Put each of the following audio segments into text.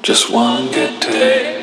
just one good day.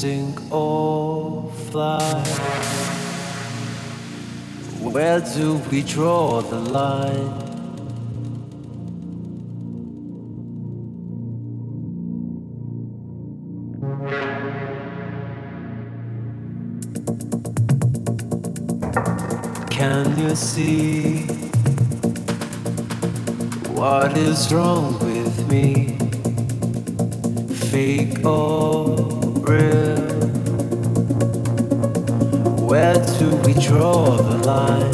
sink or fly? Where do we draw the line? Can you see what is wrong with me? Fake or real? Where do we draw the line?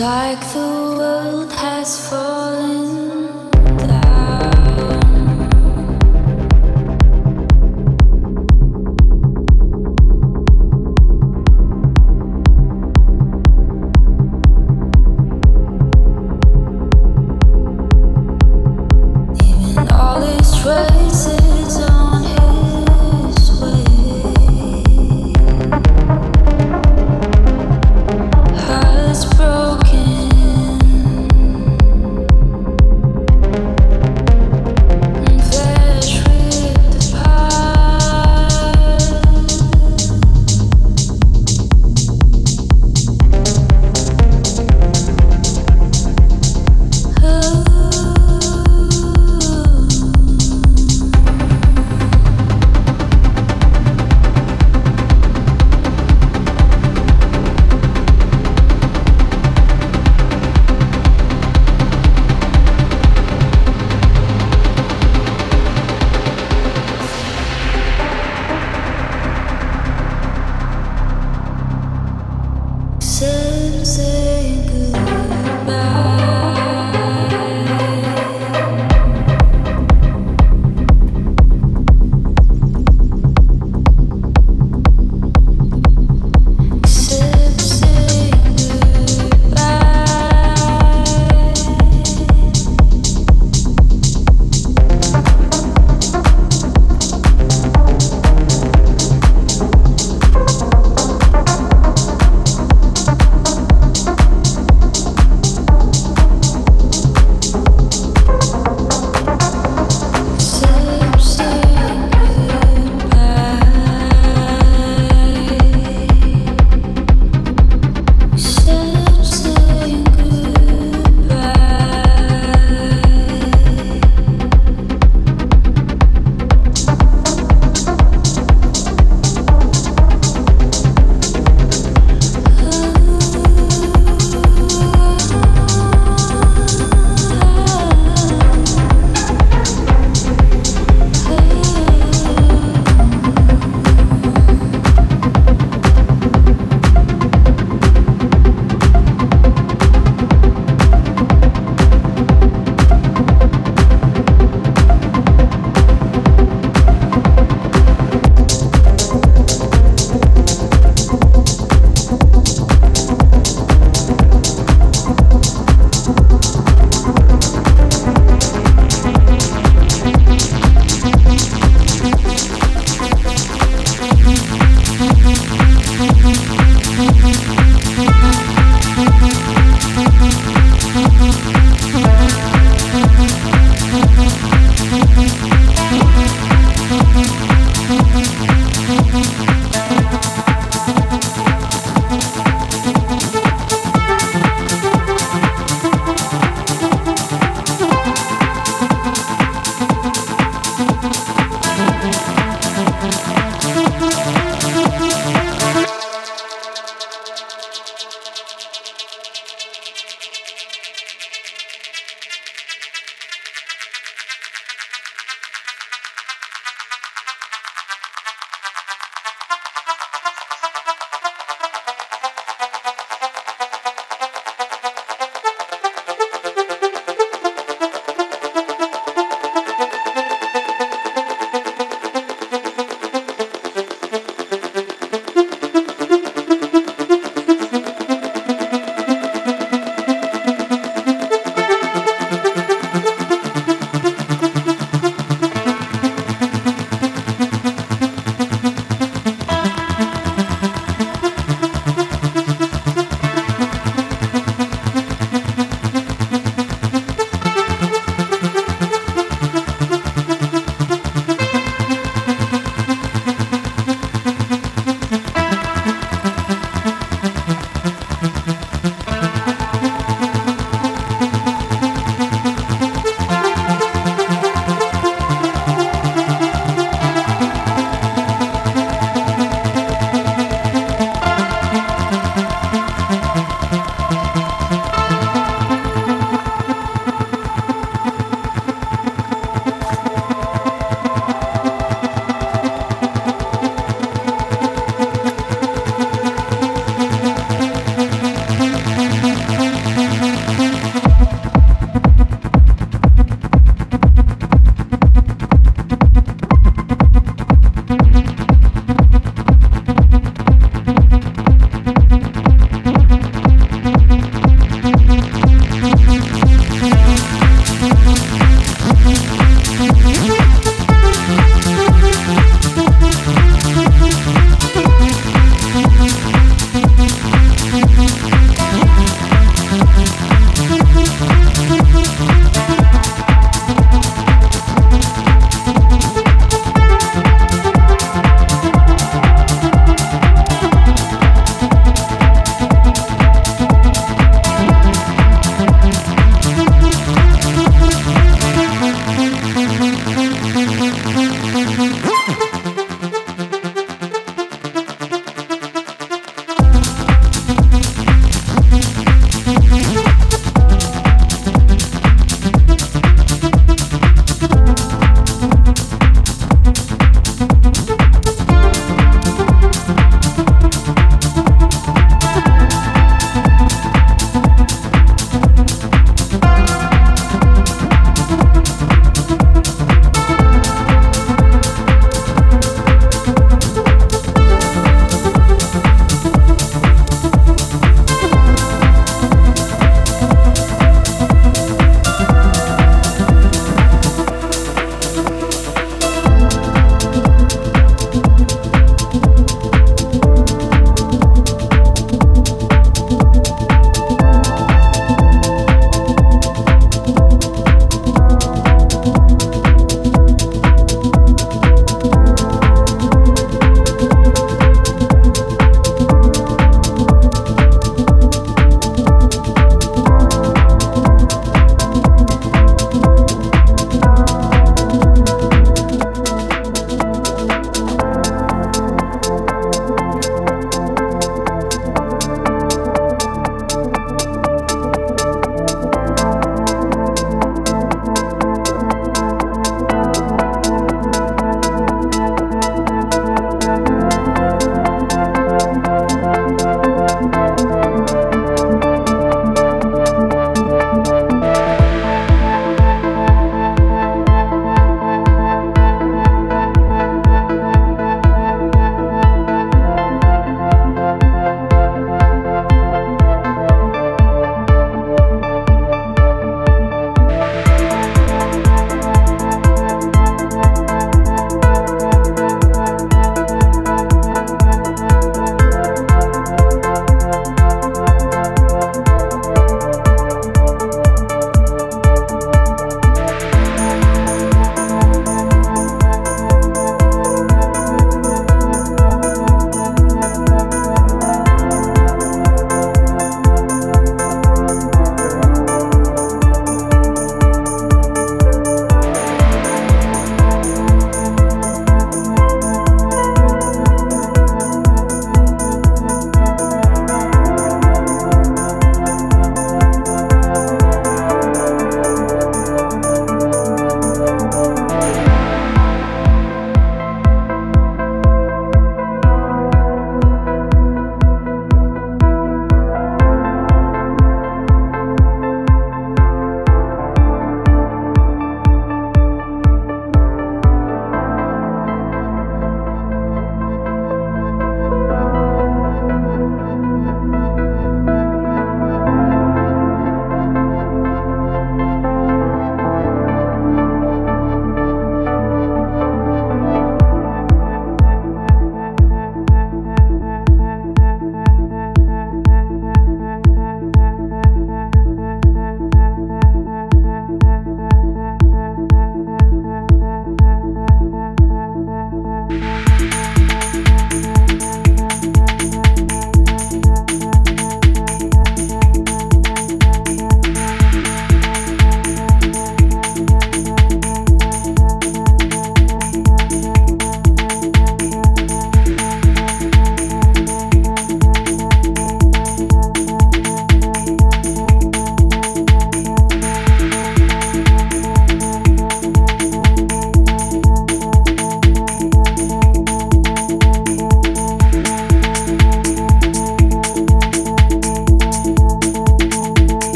like the world has fallen.